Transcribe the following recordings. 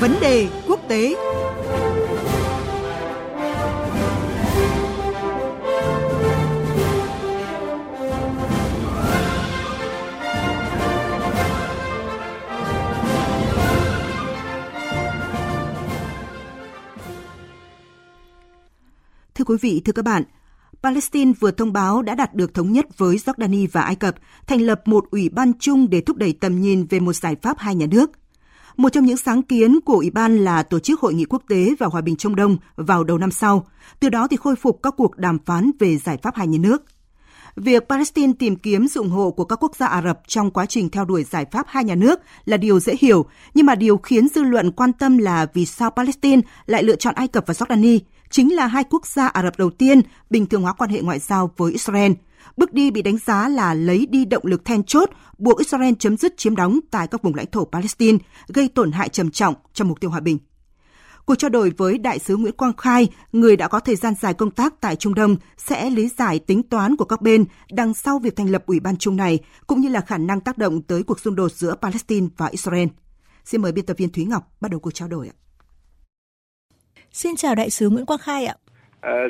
Vấn đề quốc tế. Thưa quý vị, thưa các bạn, Palestine vừa thông báo đã đạt được thống nhất với Jordani và Ai Cập, thành lập một ủy ban chung để thúc đẩy tầm nhìn về một giải pháp hai nhà nước. Một trong những sáng kiến của ủy ban là tổ chức hội nghị quốc tế và hòa bình Trung Đông vào đầu năm sau, từ đó thì khôi phục các cuộc đàm phán về giải pháp hai nhà nước. Việc Palestine tìm kiếm sự ủng hộ của các quốc gia Ả Rập trong quá trình theo đuổi giải pháp hai nhà nước là điều dễ hiểu, nhưng mà điều khiến dư luận quan tâm là vì sao Palestine lại lựa chọn Ai Cập và Jordani, chính là hai quốc gia Ả Rập đầu tiên bình thường hóa quan hệ ngoại giao với Israel. Bước đi bị đánh giá là lấy đi động lực then chốt buộc Israel chấm dứt chiếm đóng tại các vùng lãnh thổ Palestine, gây tổn hại trầm trọng cho mục tiêu hòa bình. Cuộc trao đổi với Đại sứ Nguyễn Quang Khai, người đã có thời gian dài công tác tại Trung Đông, sẽ lý giải tính toán của các bên đằng sau việc thành lập ủy ban chung này, cũng như là khả năng tác động tới cuộc xung đột giữa Palestine và Israel. Xin mời biên tập viên Thúy Ngọc bắt đầu cuộc trao đổi ạ. Xin chào Đại sứ Nguyễn Quang Khai ạ.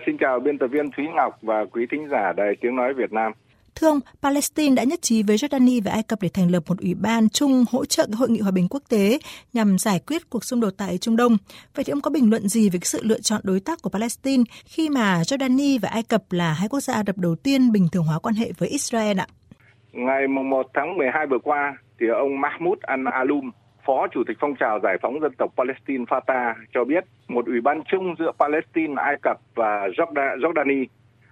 Xin chào biên tập viên Thúy Ngọc và quý thính giả Đài Tiếng Nói Việt Nam. Thưa ông, Palestine đã nhất trí với Jordani và Ai Cập để thành lập một ủy ban chung hỗ trợ hội nghị hòa bình quốc tế nhằm giải quyết cuộc xung đột tại Trung Đông. Vậy thì ông có bình luận gì về cái sự lựa chọn đối tác của Palestine khi mà Jordani và Ai Cập là hai quốc gia Ả Rập đầu tiên bình thường hóa quan hệ với Israel ạ? Ngày 1 tháng 12 vừa qua, thì ông Mahmoud Al Alum, Phó Chủ tịch Phong trào Giải phóng Dân tộc Palestine Fatah cho biết một ủy ban chung giữa Palestine, Ai Cập và Jordani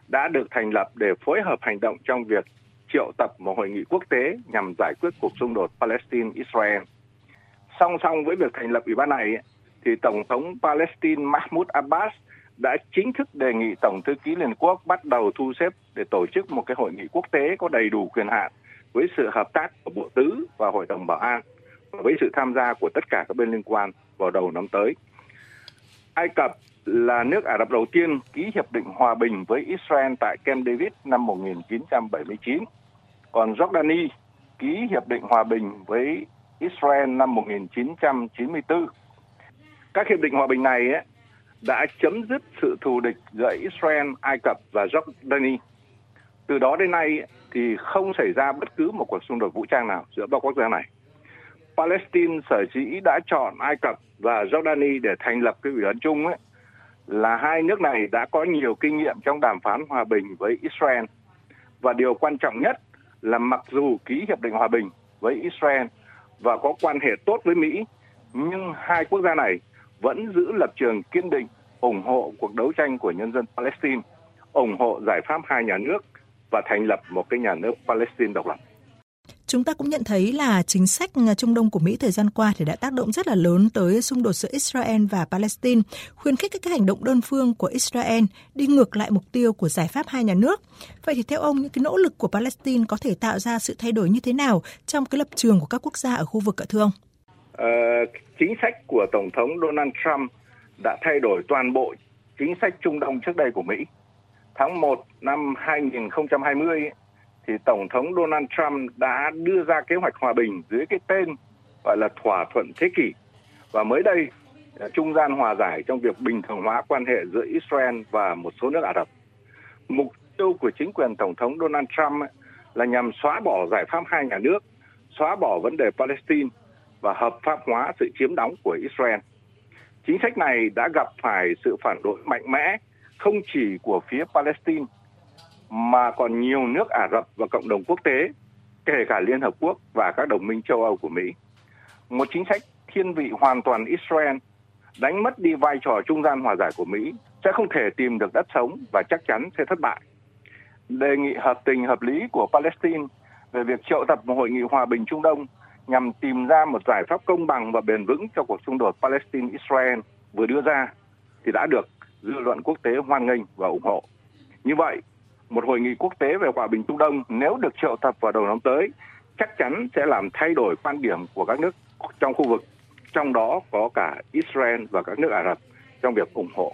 đã được thành lập để phối hợp hành động trong việc triệu tập một hội nghị quốc tế nhằm giải quyết cuộc xung đột Palestine-Israel. Song song với việc thành lập ủy ban này, thì Tổng thống Palestine Mahmoud Abbas đã chính thức đề nghị Tổng thư ký Liên Hợp Quốc bắt đầu thu xếp để tổ chức một cái hội nghị quốc tế có đầy đủ quyền hạn với sự hợp tác của Bộ Tứ và Hội đồng Bảo an, với sự tham gia của tất cả các bên liên quan vào đầu năm tới. Ai Cập là nước Ả Rập đầu tiên ký hiệp định hòa bình với Israel tại Camp David năm 1979. Còn Jordani ký hiệp định hòa bình với Israel năm 1994. Các hiệp định hòa bình này đã chấm dứt sự thù địch giữa Israel, Ai Cập và Jordani. Từ đó đến nay thì không xảy ra bất cứ một cuộc xung đột vũ trang nào giữa ba quốc gia này. Palestine sở dĩ đã chọn Ai Cập và Jordani để thành lập cái ủy ban chung là hai nước này đã có nhiều kinh nghiệm trong đàm phán hòa bình với Israel. Và điều quan trọng nhất là mặc dù ký hiệp định hòa bình với Israel và có quan hệ tốt với Mỹ, nhưng hai quốc gia này vẫn giữ lập trường kiên định ủng hộ cuộc đấu tranh của nhân dân Palestine, ủng hộ giải pháp hai nhà nước và thành lập một cái nhà nước Palestine độc lập. Chúng ta cũng nhận thấy là chính sách Trung Đông của Mỹ thời gian qua thì đã tác động rất là lớn tới xung đột giữa Israel và Palestine, khuyến khích các hành động đơn phương của Israel đi ngược lại mục tiêu của giải pháp hai nhà nước. Vậy thì theo ông, những cái nỗ lực của Palestine có thể tạo ra sự thay đổi như thế nào trong cái lập trường của các quốc gia ở khu vực ạ thưa ông? Chính sách của Tổng thống Donald Trump đã thay đổi toàn bộ chính sách Trung Đông trước đây của Mỹ. Tháng 1 năm 2020 thì Tổng thống Donald Trump đã đưa ra kế hoạch hòa bình dưới cái tên gọi là thỏa thuận thế kỷ. Và mới đây, trung gian hòa giải trong việc bình thường hóa quan hệ giữa Israel và một số nước Ả Rập. Mục tiêu của chính quyền Tổng thống Donald Trump là nhằm xóa bỏ giải pháp hai nhà nước, xóa bỏ vấn đề Palestine và hợp pháp hóa sự chiếm đóng của Israel. Chính sách này đã gặp phải sự phản đối mạnh mẽ không chỉ của phía Palestine, mà còn nhiều nước Ả Rập và cộng đồng quốc tế, kể cả Liên Hợp Quốc và các đồng minh châu Âu của Mỹ. Một chính sách thiên vị hoàn toàn Israel, đánh mất đi vai trò trung gian hòa giải của Mỹ, sẽ không thể tìm được đất sống và chắc chắn sẽ thất bại. Đề nghị hợp tình hợp lý của Palestine về việc triệu tập một hội nghị hòa bình Trung Đông nhằm tìm ra một giải pháp công bằng và bền vững cho cuộc xung đột Palestine-Israel vừa đưa ra thì đã được dư luận quốc tế hoan nghênh và ủng hộ. Như vậy, một hội nghị quốc tế về hòa bình Trung Đông nếu được triệu tập vào đầu năm tới chắc chắn sẽ làm thay đổi quan điểm của các nước trong khu vực, trong đó có cả Israel và các nước Ả Rập trong việc ủng hộ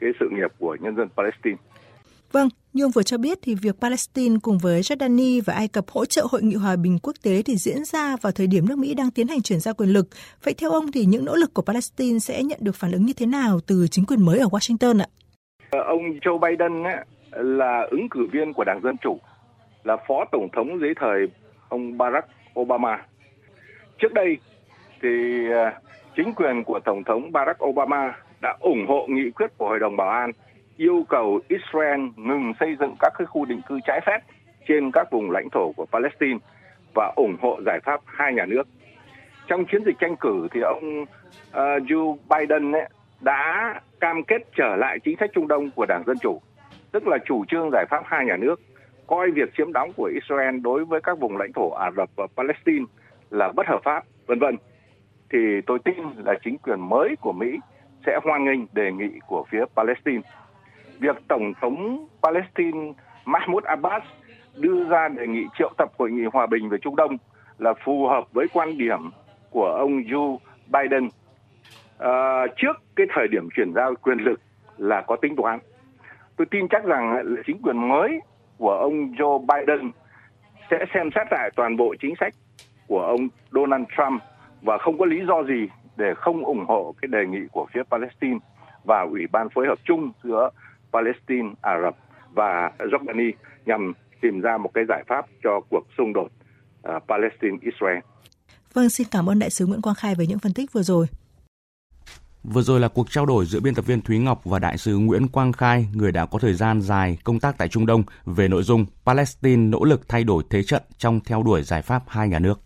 cái sự nghiệp của nhân dân Palestine. Vâng, Như ông vừa cho biết, thì việc Palestine cùng với Jordani và Ai Cập hỗ trợ Hội nghị Hòa bình Quốc tế thì diễn ra vào thời điểm nước Mỹ đang tiến hành chuyển giao quyền lực. Vậy theo ông thì những nỗ lực của Palestine sẽ nhận được phản ứng như thế nào từ chính quyền mới ở Washington ạ? Ông Joe Biden là ứng cử viên của Đảng Dân Chủ, là phó tổng thống dưới thời ông Barack Obama. Trước đây thì chính quyền của Tổng thống Barack Obama đã ủng hộ nghị quyết của Hội đồng Bảo an yêu cầu Israel ngừng xây dựng các khu định cư trái phép trên các vùng lãnh thổ của Palestine và ủng hộ giải pháp hai nhà nước. Trong chiến dịch tranh cử thì ông Joe Biden đã cam kết trở lại chính sách Trung Đông của Đảng Dân Chủ, tức là chủ trương giải pháp hai nhà nước, coi việc chiếm đóng của Israel đối với các vùng lãnh thổ Ả Rập và Palestine là bất hợp pháp, vân vân. Thì tôi tin là chính quyền mới của Mỹ sẽ hoan nghênh đề nghị của phía Palestine. Việc Tổng thống Palestine Mahmoud Abbas đưa ra đề nghị triệu tập Hội nghị Hòa bình về Trung Đông là phù hợp với quan điểm của ông Joe Biden trước cái thời điểm chuyển giao quyền lực là có tính toán. Tôi tin chắc rằng chính quyền mới của ông Joe Biden sẽ xem xét lại toàn bộ chính sách của ông Donald Trump và không có lý do gì để không ủng hộ cái đề nghị của phía Palestine và Ủy ban phối hợp chung giữa Palestine, Ả Rập và Jordani nhằm tìm ra một cái giải pháp cho cuộc xung đột Palestine-Israel. Vâng, xin cảm ơn Đại sứ Nguyễn Quang Khai về những phân tích vừa rồi. Vừa rồi là cuộc trao đổi giữa biên tập viên Thúy Ngọc và Đại sứ Nguyễn Quang Khai, người đã có thời gian dài công tác tại Trung Đông, về nội dung Palestine nỗ lực thay đổi thế trận trong theo đuổi giải pháp hai nhà nước.